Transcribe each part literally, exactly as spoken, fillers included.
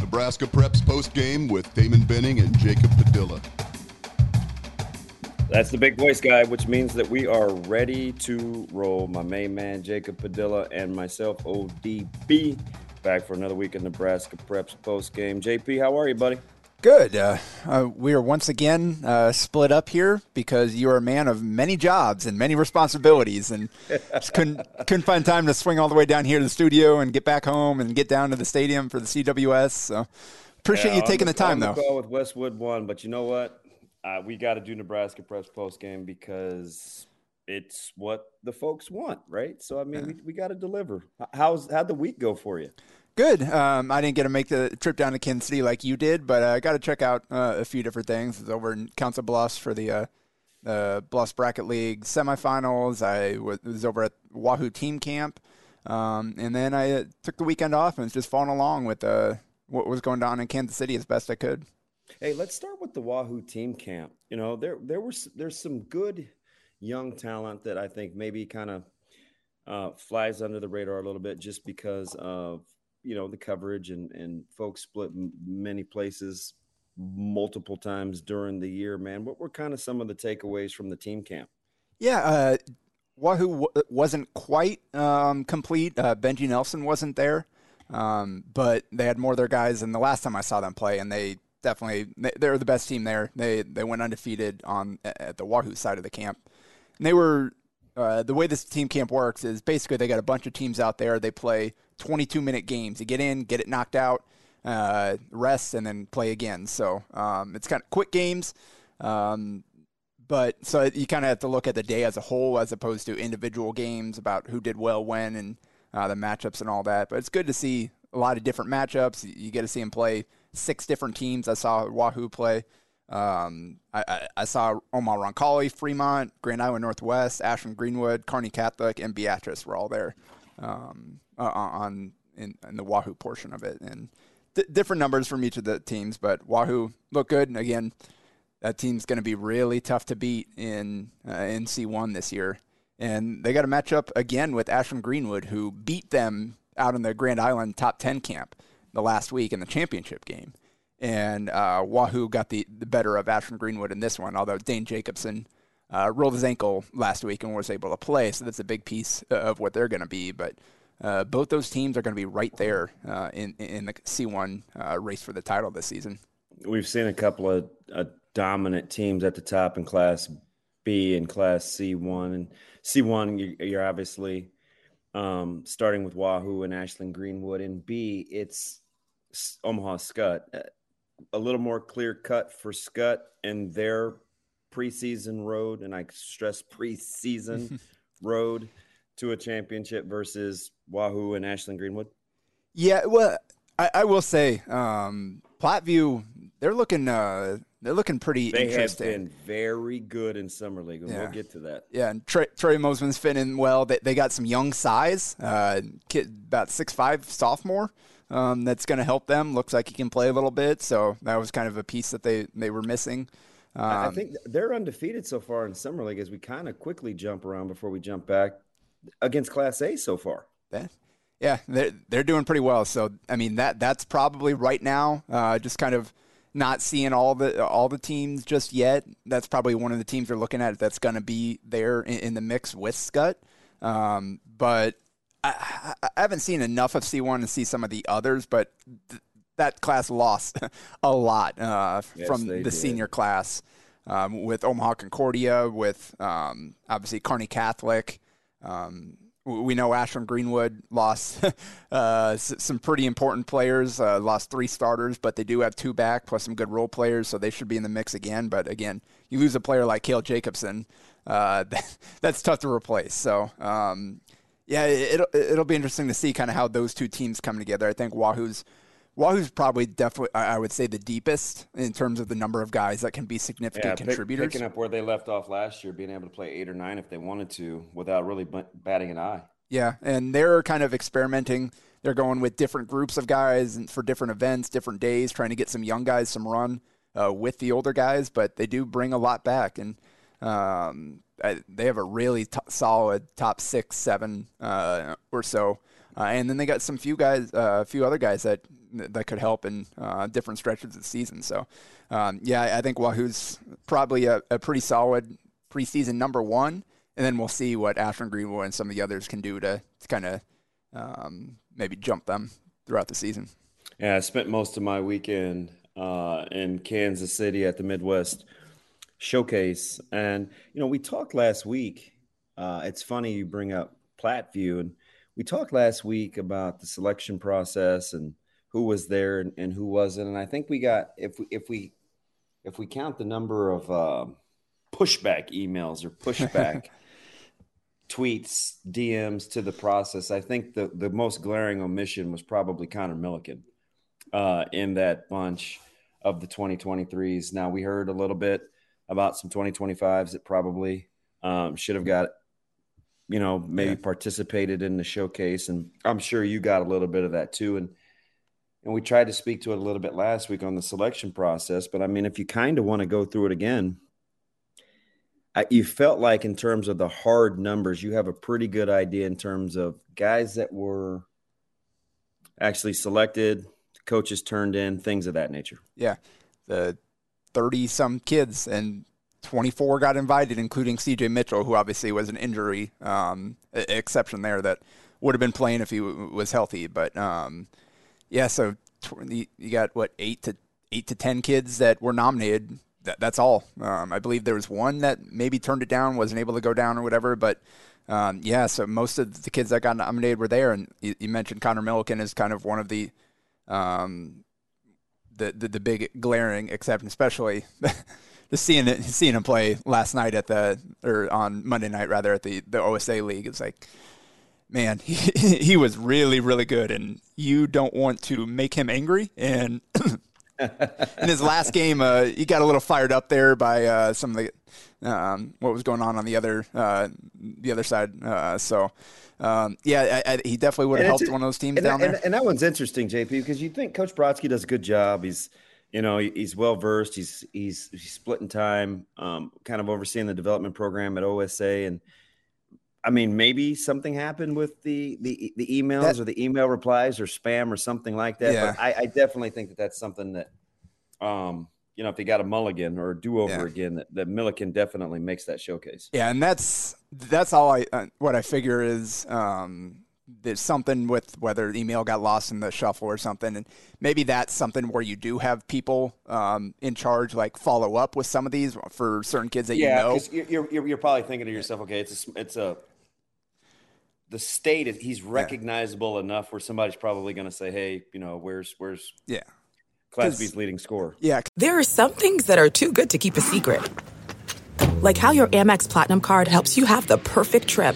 Nebraska Preps postgame with Damon Benning and Jacob Padilla. That's the big voice guy, which means that we are ready to roll. My main man, Jacob Padilla, and myself, O D B, back for another week in Nebraska Preps postgame. J P, how are you, buddy? Good. Uh, uh, we are once again uh, split up here because you are a man of many jobs and many responsibilities, and just couldn't couldn't find time to swing all the way down here to the studio and get back home and get down to the stadium for the C W S. So appreciate yeah, you I'm taking the, the time, I'm though. The call with Westwood One, but you know what? Uh, we got to do Nebraska Preps postgame because it's what the folks want, right? So, I mean, we, we got to deliver. How's, how'd the week go for you? Good. Um, I didn't get to make the trip down to Kansas City like you did, but I uh, got to check out uh, a few different things. It's over in Council Bluffs for the uh, uh, Bluffs Bracket League semifinals. I was over at Wahoo Team Camp, um, and then I took the weekend off and was just following along with uh, what was going on in Kansas City as best I could. Hey, let's start with the Wahoo team camp. You know, there there were there's some good young talent that I think maybe kind of uh, flies under the radar a little bit just because of, you know, the coverage and, and folks split m- many places multiple times during the year, man. What were kind of some of the takeaways from the team camp? Yeah, uh, Wahoo w- wasn't quite um, complete. Uh, Benji Nelson wasn't there, um, but they had more of their guys than the last time I saw them play, and they – Definitely, they're the best team there. They they went undefeated on at the Wahoo side of the camp. And they were uh, the way this team camp works is basically they got a bunch of teams out there. They play twenty-two minute games. You get in, get it knocked out, uh, rest, and then play again. So um, it's kind of quick games. Um, but so you kind of have to look at the day as a whole as opposed to individual games about who did well when and uh, the matchups and all that. But it's good to see a lot of different matchups. You get to see them play six different teams. I saw Wahoo play. Um, I, I, I saw Omaha Roncalli, Fremont, Grand Island Northwest, Ashland Greenwood, Kearney Catholic, and Beatrice were all there um, on in, in the Wahoo portion of it. And th- different numbers from each of the teams, but Wahoo looked good. And again, that team's going to be really tough to beat in uh, in C one this year. And they got to match up again with Ashland Greenwood, who beat them out in the Grand Island top ten camp the last week in the championship game. And uh, Wahoo got the, the better of Ashland Greenwood in this one, although Dane Jacobson uh, rolled his ankle last week and was able to play, so that's a big piece of what they're going to be. But uh, both those teams are going to be right there uh, in, in the C one uh, race for the title this season. We've seen a couple of uh, dominant teams at the top in Class B and Class C one. And C one, you're obviously um, starting with Wahoo and Ashland Greenwood. And B, it's Omaha Scott, a little more clear cut for Scott and their preseason road, and I stress preseason road to a championship versus Wahoo and Ashland Greenwood. Yeah, well, I, I will say, um, Platteview, they're looking, uh, they're looking pretty they interesting. They have been very good in summer league, and yeah. We'll get to that. Yeah, and Trey, Trey Mosman's fitting well. They they got some young size, uh, kid about six five sophomore. Um, that's going to help them. Looks like he can play a little bit, so that was kind of a piece that they, they were missing. Um, I think they're undefeated so far in summer league as we kind of quickly jump around before we jump back against Class A so far. That, yeah, they're, they're doing pretty well. So, I mean, that that's probably right now uh, just kind of not seeing all the all the teams just yet. That's probably one of the teams they're looking at that's going to be there in, in the mix with Scott. Um, but – I, I haven't seen enough of C one to see some of the others, but th- that class lost a lot uh, yes, from the did. senior class um, with Omaha Concordia, with um, obviously Kearney Catholic. Um, we know Ashland Greenwood lost uh, s- some pretty important players, uh, lost three starters, but they do have two back plus some good role players, so they should be in the mix again. But again, you lose a player like Cale Jacobson, uh, that's tough to replace. So, um, yeah, it'll, it'll be interesting to see kind of how those two teams come together. I think Wahoo's Wahoo's probably definitely, I would say, the deepest in terms of the number of guys that can be significant yeah, contributors. Pick, picking up where they left off last year, being able to play eight or nine if they wanted to without really batting an eye. Yeah, and they're kind of experimenting. They're going with different groups of guys and for different events, different days, trying to get some young guys some run uh, with the older guys, but they do bring a lot back. And um, I, they have a really t- solid top six, seven uh, or so. Uh, and then they got some few guys, a uh, few other guys that that could help in uh, different stretches of the season. So, um, yeah, I think Wahoo's probably a, a pretty solid preseason number one. And then we'll see what Ashland Greenwood and some of the others can do to, to kind of um, maybe jump them throughout the season. Yeah, I spent most of my weekend uh, in Kansas City at the Midwest Showcase. And, you know, we talked last week. Uh, it's funny you bring up Platteview. And we talked last week about the selection process and who was there and, and who wasn't. And I think we got, if we, if we, if we count the number of uh, pushback emails or pushback tweets, D Ms to the process, I think the, the most glaring omission was probably Connor Milliken uh, in that bunch of the twenty twenty-threes. Now, we heard a little bit about some twenty twenty-fives that probably um, should have got, you know, maybe yeah. participated in the showcase. And I'm sure you got a little bit of that too. And, and we tried to speak to it a little bit last week on the selection process. But, I mean, if you kind of want to go through it again, I, you felt like in terms of the hard numbers, you have a pretty good idea in terms of guys that were actually selected, coaches turned in, things of that nature. Yeah, the thirty-some kids and twenty-four got invited, including C J Mitchell, who obviously was an injury um, exception there that would have been playing if he w- was healthy. But, um, yeah, so tw- you got, what, eight to eight to ten kids that were nominated. That's all. Um, I believe there was one that maybe turned it down, wasn't able to go down or whatever. But, um, yeah, so most of the kids that got nominated were there. And you, you mentioned Connor Milliken is kind of one of the um, the, the the big glaring exception, especially just seeing it, seeing him play last night at the or on Monday night rather at the, the O S A League. It's like, man, he, he was really, really good. And you don't want to make him angry. And in his last game, uh, he got a little fired up there by uh, some of the um, what was going on on the other uh, the other side. Uh, so, um, yeah, I, I, he definitely would have helped one of those teams down there. And, and that one's interesting, J P, because you think Coach Brodsky does a good job. He's, you know, he's well versed. He's, he's he's splitting time, um, kind of overseeing the development program at O S A. And I mean, maybe something happened with the the, the emails that, or the email replies or spam or something like that. Yeah. But I, I definitely think that that's something that, um, you know, if he got a mulligan or a do-over yeah. again, that, that Milliken definitely makes that showcase. Yeah, and that's that's all I uh, what I figure is um, there's something with whether email got lost in the shuffle or something, and maybe that's something where you do have people um, in charge like follow up with some of these for certain kids that yeah, you know. Yeah, because you're, you're you're probably thinking to yourself, okay, it's a, it's a the state is he's recognizable yeah. enough where somebody's probably going to say, hey, you know, where's, where's yeah. Class B's leading scorer. Yeah. There are some things that are too good to keep a secret. Like how your Amex Platinum card helps you have the perfect trip.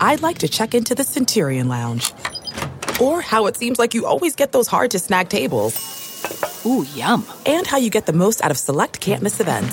I'd like to check into the Centurion Lounge. Or how it seems like you always get those hard to snag tables. Ooh, yum. And how you get the most out of select can't miss events.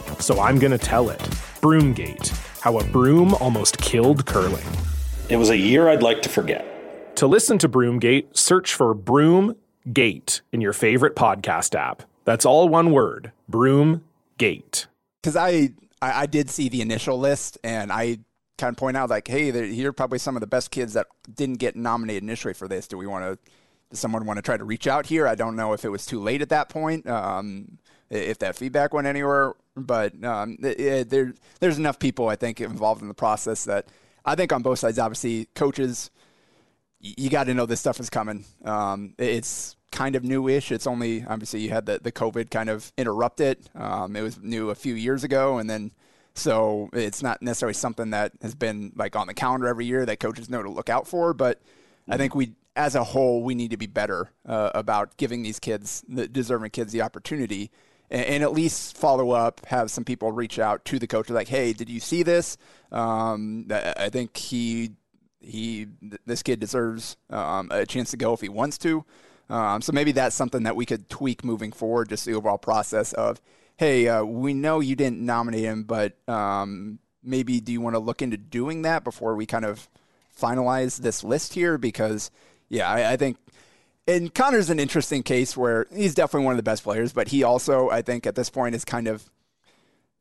so I'm going to tell it. Broomgate, how a broom almost killed curling. It was a year I'd like to forget. To listen to Broomgate, search for Broomgate in your favorite podcast app. That's all one word, Broomgate. Because I, I, I did see the initial list, and I kind of point out, like, hey, there, here are probably some of the best kids that didn't get nominated initially for this. Do we want to, does someone want to try to reach out here? I don't know if it was too late at that point, um, if that feedback went anywhere. But um, it, it, there, there's enough people, I think, involved in the process that I think on both sides, obviously, coaches, you got to know this stuff is coming. Um, it's kind of new-ish. It's only, obviously, you had the, the COVID kind of interrupt it. Um, it was new a few years ago. And then, so it's not necessarily something that has been like on the calendar every year that coaches know to look out for. But mm-hmm. I think we, as a whole, we need to be better uh, about giving these kids, the deserving kids, the opportunity. And at least follow up, have some people reach out to the coach, like, "Hey, did you see this? Um, I think he, he, this kid deserves um, a chance to go if he wants to." Um, so maybe that's something that we could tweak moving forward. Just the overall process of, "Hey, uh, we know you didn't nominate him, but um, maybe do you want to look into doing that before we kind of finalize this list here?" Because, yeah, I, I think. And Connor's an interesting case where he's definitely one of the best players, but he also, I think, at this point is kind of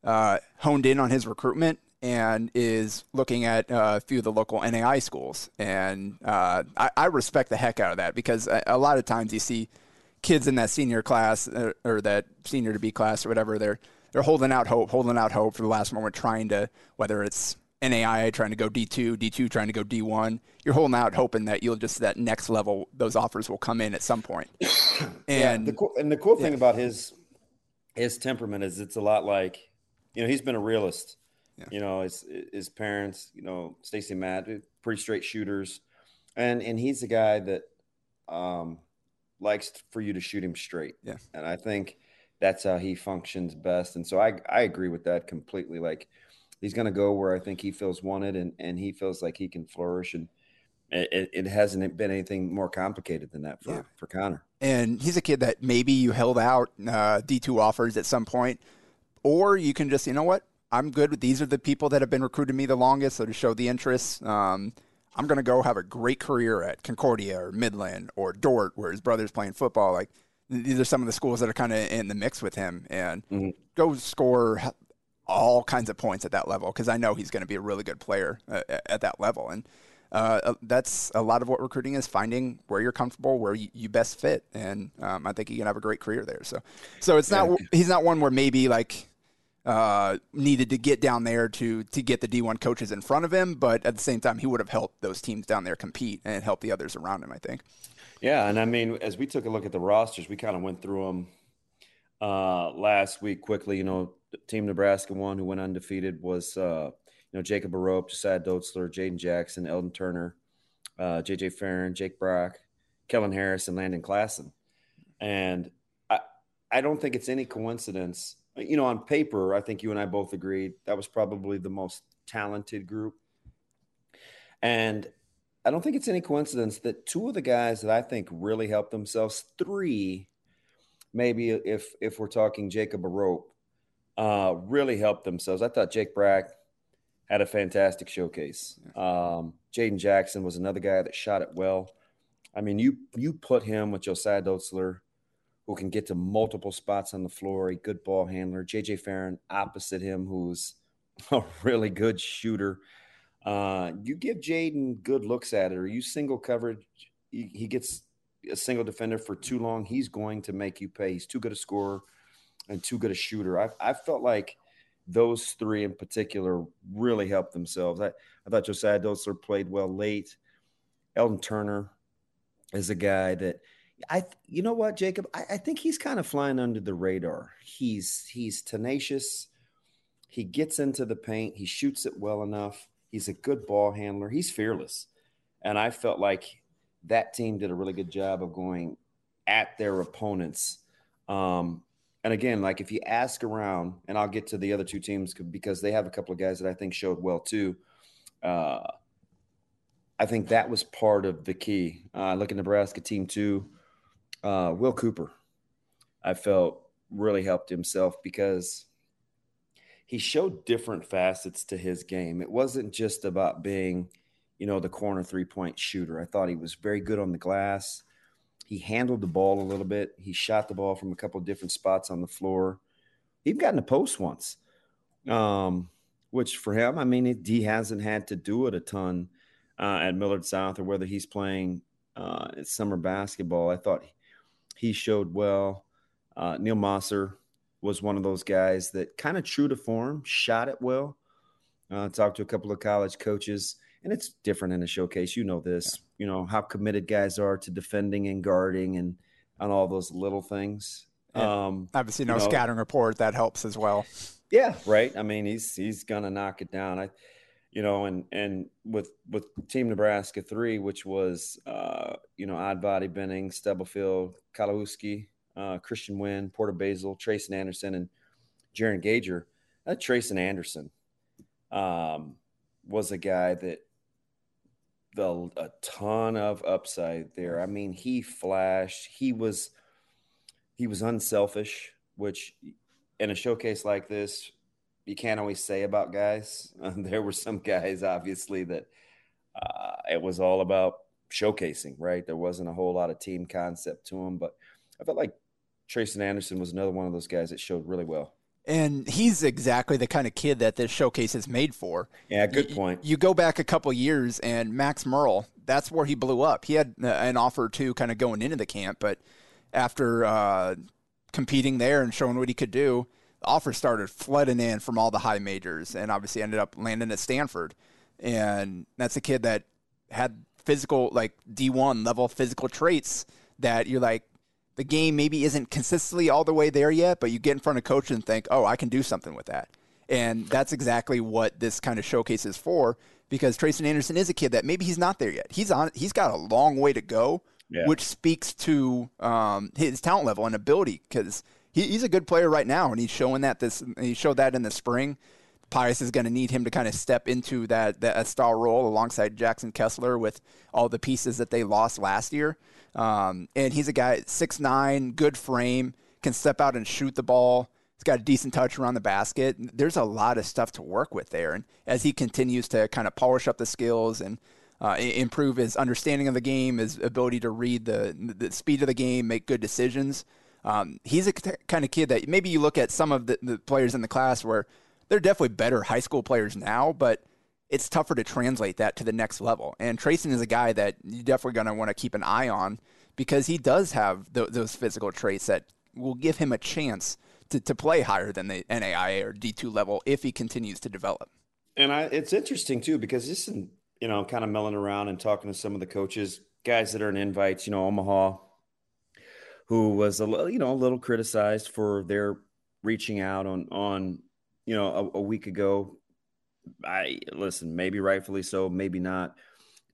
uh, honed in on his recruitment and is looking at uh, a few of the local N A I schools. And uh, I, I respect the heck out of that, because a, a lot of times you see kids in that senior class or, or that senior to B class or whatever, they're they're holding out hope, holding out hope for the last moment, trying to, whether it's N A I A trying to go D two, D two trying to go D one. You're holding out hoping that you'll just, that next level, those offers will come in at some point. And yeah, the cool, and the cool yeah. thing about his his temperament is it's a lot like, you know, he's been a realist. Yeah. You know, his his parents, you know, Stacy and Matt, pretty straight shooters, and and he's a guy that um, likes for you to shoot him straight. Yeah, and I think that's how he functions best. And so I I agree with that completely. Like, he's going to go where I think he feels wanted, and, and he feels like he can flourish. And it, it hasn't been anything more complicated than that for, yeah. for Connor. And he's a kid that maybe you held out uh, D two offers at some point, or you can just, you know what, I'm good with, these are the people that have been recruiting me the longest. So to show the interest, um, I'm going to go have a great career at Concordia or Midland or Dort, where his brother's playing football. Like, these are some of the schools that are kind of in the mix with him, and mm-hmm. go score all kinds of points at that level, because I know he's going to be a really good player uh, at that level. And uh, that's a lot of what recruiting is, finding where you're comfortable, where you, you best fit. And um, I think he can have a great career there. So so it's not yeah. he's not one where maybe like uh, needed to get down there to to get the D one coaches in front of him, but at the same time, he would have helped those teams down there compete and help the others around him, I think. Yeah, and I mean, as we took a look at the rosters, we kind of went through them uh, last week quickly, you know. Team Nebraska one, who went undefeated, was, uh, you know, Jacob Aropé, Josiah Dotzler, Jaden Jackson, Eldon Turner, uh, J J Farron, Jake Brack, Kellen Harris, and Landon Klassen. And I, I don't think it's any coincidence. You know, on paper, I think you and I both agreed that was probably the most talented group. And I don't think it's any coincidence that two of the guys that I think really helped themselves, three, maybe if if we're talking Jacob Aropé, Uh, really helped themselves. I thought Jake Brack had a fantastic showcase. Um, Jaden Jackson was another guy that shot it well. I mean, you you put him with Josiah Dotzler, who can get to multiple spots on the floor, a good ball handler. J J. Farron opposite him, who's a really good shooter. Uh, you give Jaden good looks at it, or you single coverage, he, he gets a single defender for too long, he's going to make you pay. He's too good a scorer and too good a shooter. I I felt like those three in particular really helped themselves. I, I thought Josiah Dotzler played well late. Eldon Turner is a guy that I you know what, Jacob? I, I think he's kind of flying under the radar. He's he's tenacious. He gets into the paint. He shoots it well enough. He's a good ball handler. He's fearless. And I felt like that team did a really good job of going at their opponents. Um And again, like if you ask around, and I'll get to the other two teams because they have a couple of guys that I think showed well too. Uh, I think that was part of the key. Uh, look at Nebraska team two, uh, Will Cooper, I felt really helped himself because he showed different facets to his game. It wasn't just about being, you know, the corner three-point shooter. I thought he was very good on the glass. He handled the ball a little bit. He shot the ball from a couple of different spots on the floor. He even got in the post once, um, which for him, I mean, it, he hasn't had to do it a ton uh, at Millard South, or whether he's playing uh, summer basketball. I thought he showed well. Uh, Neil Moser was one of those guys that kind of true to form, shot it well. Uh, talked to a couple of college coaches, and it's different in a showcase. You know this, yeah. You know how committed guys are to defending and guarding and on all those little things. Yeah. Um, Obviously, no you know, scattering report that helps as well. Yeah, right. I mean, he's he's gonna knock it down. I, you know, and and with with Team Nebraska three, which was uh, you know Oddbody, Benning, Stubblefield, Kalawski, uh, Christian Wynn, Porter Basil, Trayson Anderson, and Jaron Gager. Uh, Trayson Anderson. Um, was a guy that the a ton of upside there. I mean, he flashed. He was he was unselfish, which in a showcase like this, you can't always say about guys. Uh, there were some guys, obviously, that uh, it was all about showcasing, right? There wasn't a whole lot of team concept to him, but I felt like Trayson Anderson was another one of those guys that showed really well. And he's exactly the kind of kid that this showcase is made for. Yeah, good point. You, you go back a couple years and Max Merle, that's where he blew up. He had an offer too, kind of going into the camp, but after uh, competing there and showing what he could do, the offer started flooding in from all the high majors and obviously ended up landing at Stanford. And that's a kid that had physical, like D one level physical traits that you're like, the game maybe isn't consistently all the way there yet, but you get in front of coach and think, oh, I can do something with that. And that's exactly what this kind of showcase is for, because Trayson Anderson is a kid that maybe he's not there yet. He's on, he's got a long way to go, yeah. Which speaks to um, his talent level and ability, because he, he's a good player right now. And he's showing that this, he showed that in the spring. Pius is going to need him to kind of step into that, that star role alongside Jackson Kessler with all the pieces that they lost last year. Um, and he's a guy, six nine, good frame, can step out and shoot the ball. He's got a decent touch around the basket. There's a lot of stuff to work with there. And as he continues to kind of polish up the skills and uh, improve his understanding of the game, his ability to read the, the speed of the game, make good decisions, um, he's a kind of kid that maybe you look at some of the, the players in the class where they're definitely better high school players now, but it's tougher to translate that to the next level. And Trayson is a guy that you're definitely going to want to keep an eye on, because he does have th- those physical traits that will give him a chance to, to play higher than the N A I A or D two level if he continues to develop. And I, it's interesting too, because this is, you know, kind of milling around and talking to some of the coaches, guys that are in invites, you know, Omaha, who was a little, you know, a little criticized for their reaching out on, on, you know, a, a week ago. I listen, maybe rightfully so, maybe not.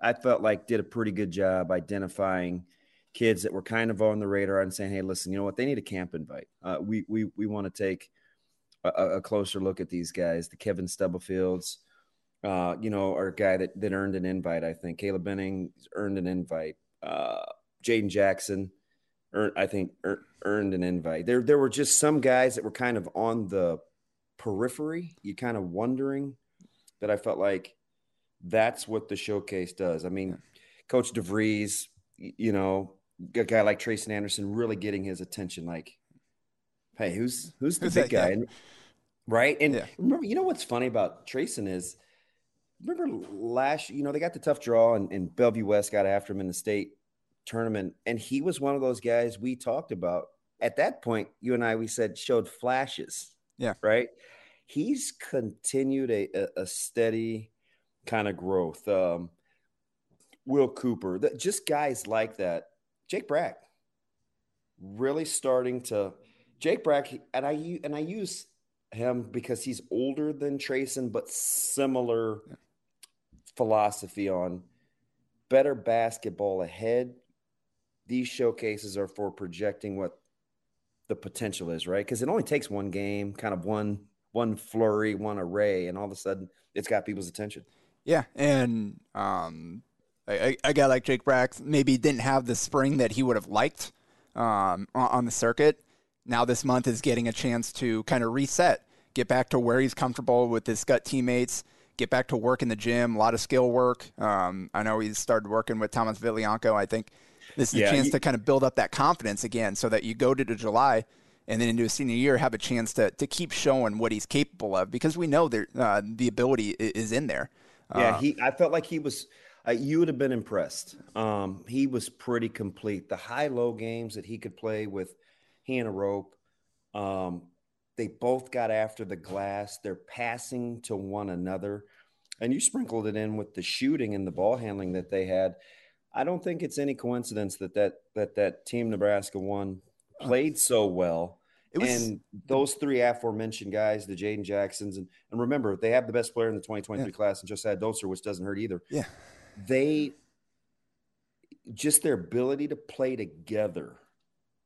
I felt like did a pretty good job identifying kids that were kind of on the radar and saying, hey, listen, you know what? They need a camp invite. Uh, we, we, we want to take a, a closer look at these guys. The Kevin Stubblefields, uh, you know, are a guy that, that earned an invite. I think Caleb Benning earned an invite. Uh, Jaden Jackson earned, I think er, earned an invite. There, there were just some guys that were kind of on the periphery, you kind of wondering, that I felt like that's what the showcase does. I mean, Coach DeVries, you know, a guy like Trayson Anderson really getting his attention, like, hey, who's who's the who's big that, guy? Yeah. And, right? And yeah. Remember, you know what's funny about Trayson is, remember last, you know, they got the tough draw and, and Bellevue West got after him in the state tournament, and he was one of those guys we talked about. At that point, you and I, we said, showed flashes. Yeah. Right. He's continued a, a steady kind of growth. Um, Will Cooper, the, just guys like that. Jake Brack, really starting to Jake Brack, and I and I use him because he's older than Trayson, but similar yeah. philosophy on better basketball ahead. These showcases are for projecting what the potential is, right? Because it only takes one game, kind of one. one flurry, one array, and all of a sudden it's got people's attention. Yeah, and um, a, a guy like Jake Brack maybe didn't have the spring that he would have liked um, on the circuit. Now this month is getting a chance to kind of reset, get back to where he's comfortable with his gut teammates, get back to work in the gym, a lot of skill work. Um, I know he's started working with Thomas Vitlianco. I think this is yeah, a chance he, to kind of build up that confidence again so that you go to the July and then into a senior year have a chance to to keep showing what he's capable of, because we know there uh, the ability is in there. Yeah, uh, he. I felt like he was uh, – you would have been impressed. Um, he was pretty complete. The high-low games that he could play with Hannah Rope, um, they both got after the glass. They're passing to one another. And you sprinkled it in with the shooting and the ball handling that they had. I don't think it's any coincidence that that, that, that Team Nebraska won played so well. It was, and those three aforementioned guys, the Jaden Jacksons, and, and remember, they have the best player in the twenty twenty-three yeah. class, and Josiah Dotzler, which doesn't hurt either. Yeah, they just their ability to play together,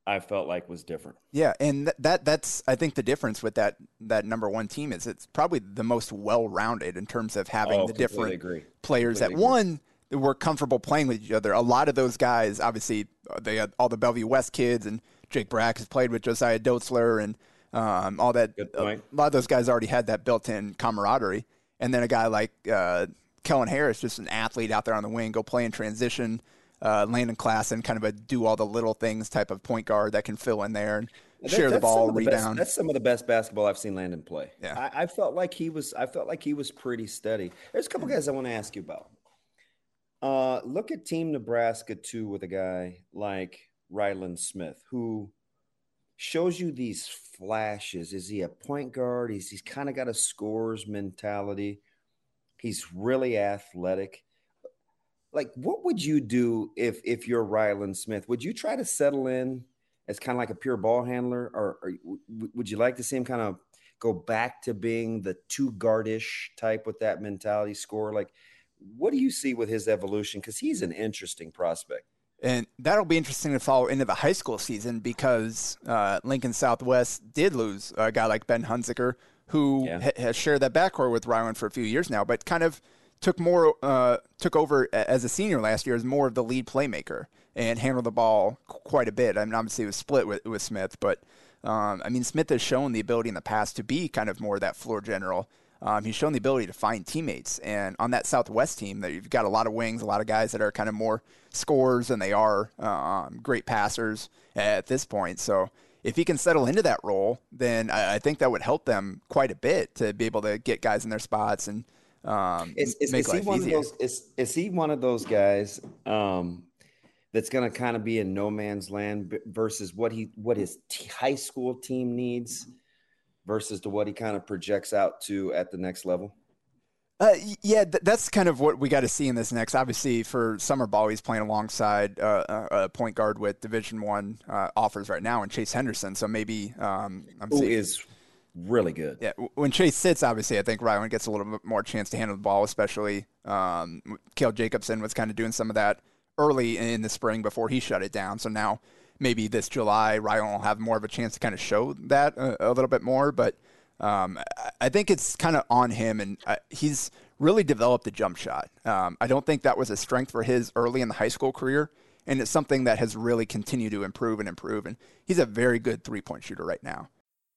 I felt like, was different. Yeah, and th- that that's I think the difference with that that number one team is it's probably the most well-rounded in terms of having oh, the different agree. players completely that one. They were comfortable playing with each other. A lot of those guys, obviously, they had all the Bellevue West kids, and Jake Brack has played with Josiah Dotzler and um, all that. A lot of those guys already had that built-in camaraderie. And then a guy like uh, Kellen Harris, just an athlete out there on the wing, go play in transition. Uh, Landon Klassen, kind of a do-all-the-little-things type of point guard that can fill in there and that, share the ball, rebound. That's some of the best basketball I've seen Landon play. Yeah. I, I felt like he was. I felt like he was pretty steady. There's a couple guys I want to ask you about. Uh, look at Team Nebraska, too, with a guy like Ryland Smith, who shows you these flashes. Is he a point guard? He's, he's kind of got a scorer's mentality. He's really athletic. Like, what would you do if if you're Ryland Smith? Would you try to settle in as kind of like a pure ball handler? Or, or would you like to see him kind of go back to being the two-guardish type with that mentality score? Like, what do you see with his evolution? Because he's an interesting prospect. And that'll be interesting to follow into the high school season, because uh, Lincoln Southwest did lose a guy like Ben Hunziker, who yeah. ha- has shared that backcourt with Ryland for a few years now, but kind of took more uh, took over as a senior last year as more of the lead playmaker and handled the ball quite a bit. I mean, obviously it was split with, with Smith, but um, I mean, Smith has shown the ability in the past to be kind of more that floor general. Um, he's shown the ability to find teammates, and on that Southwest team, that you've got a lot of wings, a lot of guys that are kind of more scorers than they are um, great passers at this point. So if he can settle into that role, then I, I think that would help them quite a bit to be able to get guys in their spots and um, is, is, make is life he one easier. Of those, is, is he one of those guys um, that's going to kind of be in no man's land versus what he what his t- high school team needs? Versus to what he kind of projects out to at the next level? Uh, yeah, th- that's kind of what we got to see in this next. Obviously, for summer ball, he's playing alongside uh, a point guard with Division One uh, offers right now, and Chase Henderson. So maybe um, I'm who is really good. Yeah, when Chase sits, obviously, I think Ryan gets a little bit more chance to handle the ball, especially um, Cale Jacobson was kind of doing some of that early in the spring before he shut it down. So now, maybe this July, Ryan will have more of a chance to kind of show that a, a little bit more. But um, I think it's kind of on him, and I, he's really developed the jump shot. Um, I don't think that was a strength for his early in the high school career, and it's something that has really continued to improve and improve. And he's a very good three-point shooter right now.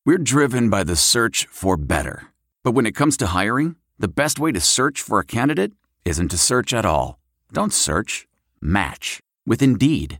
We're driven by the search for better. But when it comes to hiring, the best way to search for a candidate isn't to search at all. Don't search. Match. With Indeed.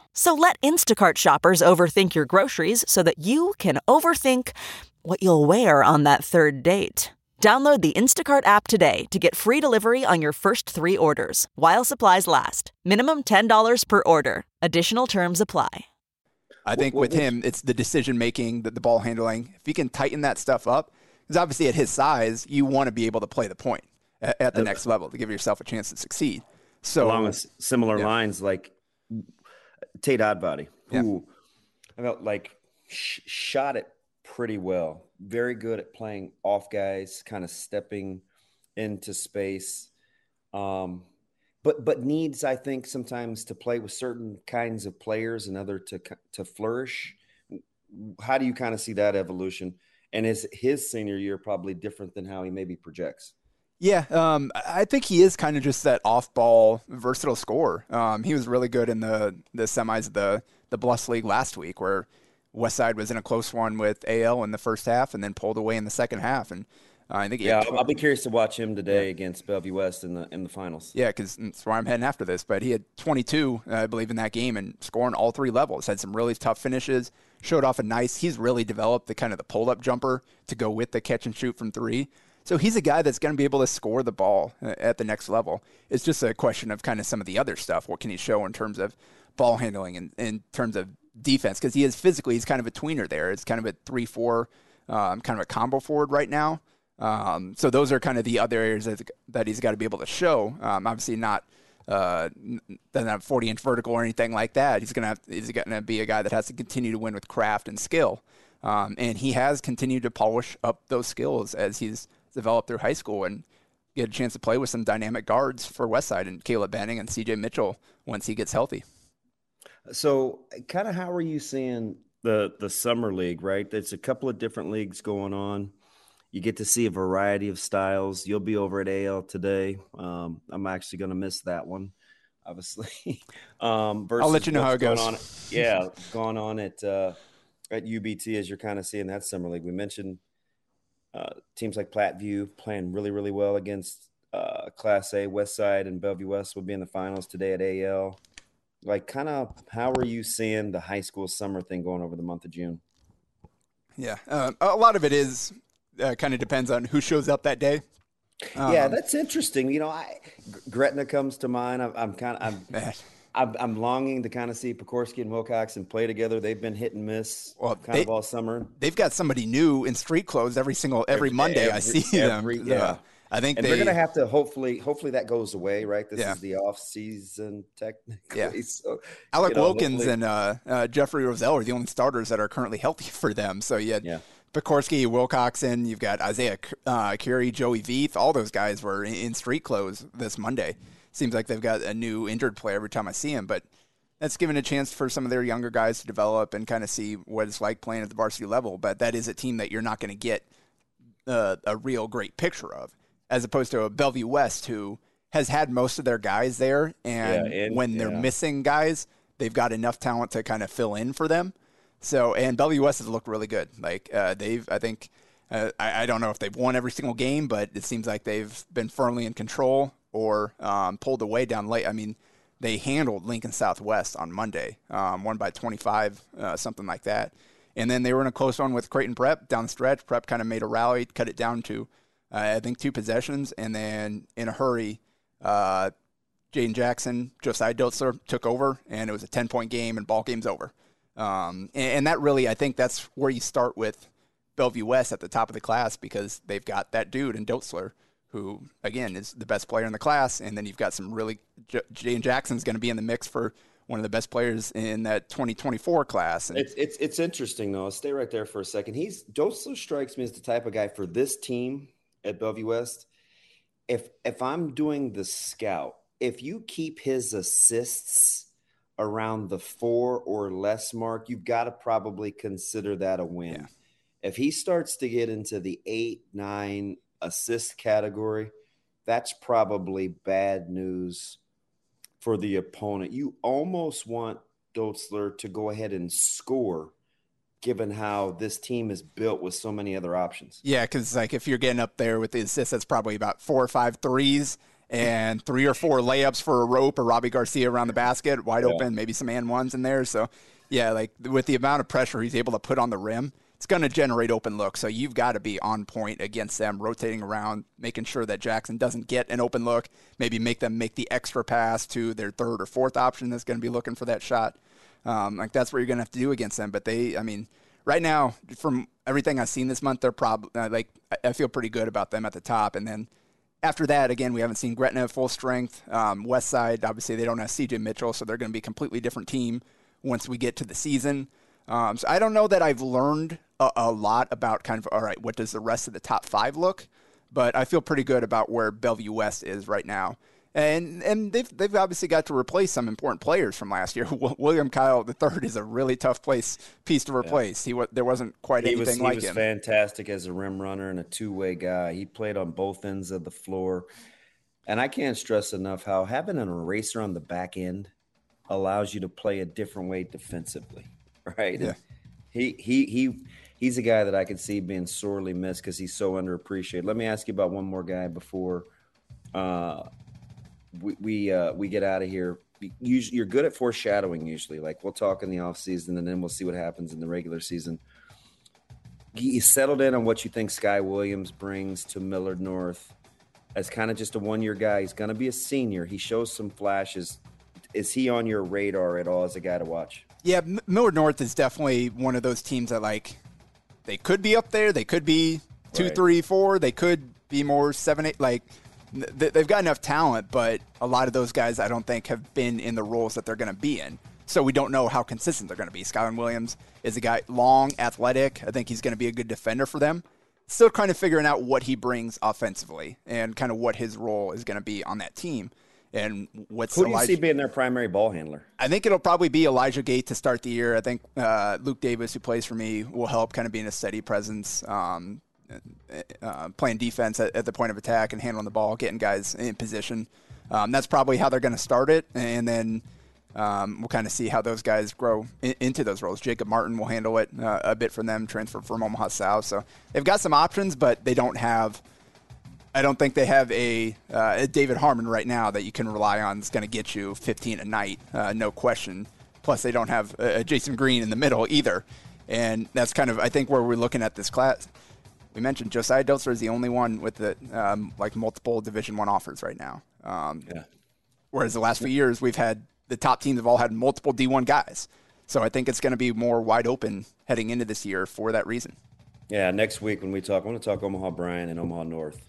So let Instacart shoppers overthink your groceries so that you can overthink what you'll wear on that third date. Download the Instacart app today to get free delivery on your first three orders while supplies last. Minimum ten dollars per order. Additional terms apply. I think with him, it's the decision-making, the, the ball handling. If you can tighten that stuff up, because obviously at his size, you want to be able to play the point at, at the next level to give yourself a chance to succeed. So along with similar yeah. lines, like Tate Oddbody, who yeah. I felt like sh- shot it pretty well. Very good at playing off guys, kind of stepping into space. Um But but needs, I think, sometimes to play with certain kinds of players and other to to flourish. How do you kind of see that evolution? And is his senior year probably different than how he maybe projects? Yeah, um, I think he is kind of just that off-ball, versatile scorer. Um, he was really good in the the semis of the, the Bluffs League last week, where Westside was in a close one with A L in the first half and then pulled away in the second half. And I think yeah, I'll be curious to watch him today yeah. against Bellevue West in the in the finals. Yeah, because that's where I'm heading after this. But he had twenty-two, uh, I believe, in that game and scoring all three levels. Had some really tough finishes. Showed off a nice. He's really developed the kind of the pull-up jumper to go with the catch and shoot from three. So he's a guy that's going to be able to score the ball at the next level. It's just a question of kind of some of the other stuff. What can he show in terms of ball handling and in terms of defense? Because he is physically, he's kind of a tweener there. It's kind of a three four, um, kind of a combo forward right now. Um, so those are kind of the other areas that, that he's got to be able to show. Um, obviously not, uh, doesn't have forty inch vertical or anything like that. He's going to have, he's going to be a guy that has to continue to win with craft and skill. Um, and he has continued to polish up those skills as he's developed through high school and get a chance to play with some dynamic guards for Westside and Caleb Banning and C J Mitchell once he gets healthy. So kind of how are you seeing the, the summer league, right? There's a couple of different leagues going on. You get to see a variety of styles. You'll be over at A L today. Um, I'm actually going to miss that one, obviously. um, I'll let you know how it goes. On, yeah, going on at uh, at U B T as you're kind of seeing that summer league. We mentioned uh, teams like Platteview playing really, really well against uh, Class A. Westside and Bellevue West will be in the finals today at A L. Like, kind of, how are you seeing the high school summer thing going over the month of June? Yeah, uh, a lot of it is. Uh, kind of depends on who shows up that day. Um, yeah, that's interesting. You know, I Gretna comes to mind. I'm, I'm kind of I'm, I'm I'm longing to kind of see Pekorski and Wilcox and play together. They've been hit and miss well, kind they, of all summer. They've got somebody new in street clothes every single every, every Monday. Every, I see every, them. Yeah, uh, I think and they, they're gonna have to hopefully hopefully that goes away. Right, this yeah. is the off season technically. Yeah. So, Alec you know, Wilkins hopefully. and uh, uh, Jeffrey Rozelle are the only starters that are currently healthy for them. So yeah. yeah. Pekorski, Wilcoxon, you've got Isaiah uh, Curie, Joey Veith. All those guys were in, in street clothes this Monday. Seems like they've got a new injured player every time I see him, but that's given a chance for some of their younger guys to develop and kind of see what it's like playing at the varsity level. But that is a team that you're not going to get uh, a real great picture of, as opposed to a Bellevue West who has had most of their guys there. And, yeah, and when yeah. they're missing guys, they've got enough talent to kind of fill in for them. So, and Bellevue West has looked really good. Like, uh, they've, I think, uh, I, I don't know if they've won every single game, but it seems like they've been firmly in control or um, pulled away down late. I mean, they handled Lincoln Southwest on Monday, um, won by twenty-five, uh, something like that. And then they were in a close one with Creighton Prep down the stretch. Prep kind of made a rally, cut it down to, uh, I think, two possessions. And then in a hurry, uh, Jaden Jackson, Josiah Dotzler took over, and it was a ten-point game, and ball game's over. Um, and, and that really, I think that's where you start with Bellevue West at the top of the class, because they've got that dude in Dotzler who, again, is the best player in the class. And then you've got some really J- Jane Jackson's going to be in the mix for one of the best players in that twenty twenty-four class. And it's, it's, it's interesting though. I'll stay right there for a second. He's Dotzler strikes me as the type of guy for this team at Bellevue West. If, if I'm doing the scout, if you keep his assists around the four or less mark, you've got to probably consider that a win. Yeah. If he starts to get into the eight, nine assist category, that's probably bad news for the opponent. You almost want Dotzler to go ahead and score, given how this team is built with so many other options. Yeah, because like if you're getting up there with the assists, that's probably about four or five threes and three or four layups for a rope or Robbie Garcia around the basket, wide yeah. open, maybe some and ones in there. So, yeah, like with the amount of pressure he's able to put on the rim, it's going to generate open looks. So you've got to be on point against them, rotating around, making sure that Jackson doesn't get an open look, maybe make them make the extra pass to their third or fourth option that's going to be looking for that shot. Um, like that's what you're going to have to do against them. But they, I mean, right now, from everything I've seen this month, they're probably uh, like, I, I feel pretty good about them at the top. And then after that, again, we haven't seen Gretna at full strength. Um, Westside, obviously, they don't have C J Mitchell, so they're going to be a completely different team once we get to the season. Um, so I don't know that I've learned a, a lot about kind of, all right, what does the rest of the top five look? But I feel pretty good about where Bellevue West is right now. And and they've they've obviously got to replace some important players from last year. William Kyle the third is a really tough place piece to replace. Yeah. He there wasn't quite he anything was, he like was him. He was fantastic as a rim runner and a two-way guy. He played on both ends of the floor. And I can't stress enough how having an eraser on the back end allows you to play a different way defensively, right? Yeah. He he he he's a guy that I could see being sorely missed because he's so underappreciated. Let me ask you about one more guy before uh, we we, uh, we get out of here. You, you're good at foreshadowing usually. Like we'll talk in the off season, and then we'll see what happens in the regular season. You settled in on what you think Sky Williams brings to Millard North as kind of just a one-year guy. He's going to be a senior. He shows some flashes. Is he on your radar at all as a guy to watch? Yeah, Millard North is definitely one of those teams that, like, they could be up there. They could be two, right. three, four. They could be more seven, eight. Like, th- they've got enough talent, but a lot of those guys I don't think have been in the roles that they're going to be in. So we don't know how consistent they're going to be. Skyland Williams is a guy, long, athletic. I think he's going to be a good defender for them. Still kind of figuring out what he brings offensively and kind of what his role is going to be on that team. And what's Who do you Elijah, see being their primary ball handler? I think it'll probably be Elijah Gate to start the year. I think uh, Luke Davis, who plays for me, will help kind of being a steady presence, um, uh, playing defense at, at the point of attack and handling the ball, getting guys in position. Um, that's probably how they're going to start it. And then um, we'll kind of see how those guys grow in, into those roles. Jacob Martin will handle it uh, a bit from them, transfer from Omaha South. So they've got some options, but they don't have – I don't think they have a, uh, a David Harmon right now that you can rely on that's going to get you fifteen a night, uh, no question. Plus, they don't have a Jason Green in the middle either. And that's kind of, I think, where we're looking at this class. We mentioned Josiah Dotzler is the only one with the um, like multiple Division I offers right now. Um, yeah. Whereas the last few years, we've had the top teams have all had multiple D one guys. So I think it's going to be more wide open heading into this year for that reason. Yeah, next week when we talk, I want to talk Omaha Bryan and Omaha North.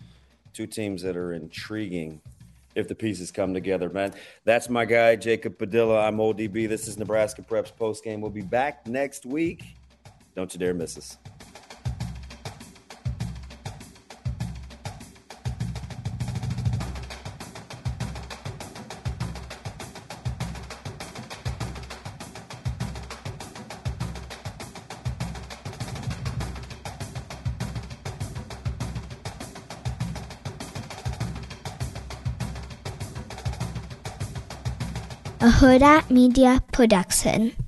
Two teams that are intriguing if the pieces come together, man. That's my guy, Jacob Padilla. I'm O D B. This is Nebraska Prep's postgame. We'll be back next week. Don't you dare miss us. A Huda Media Production.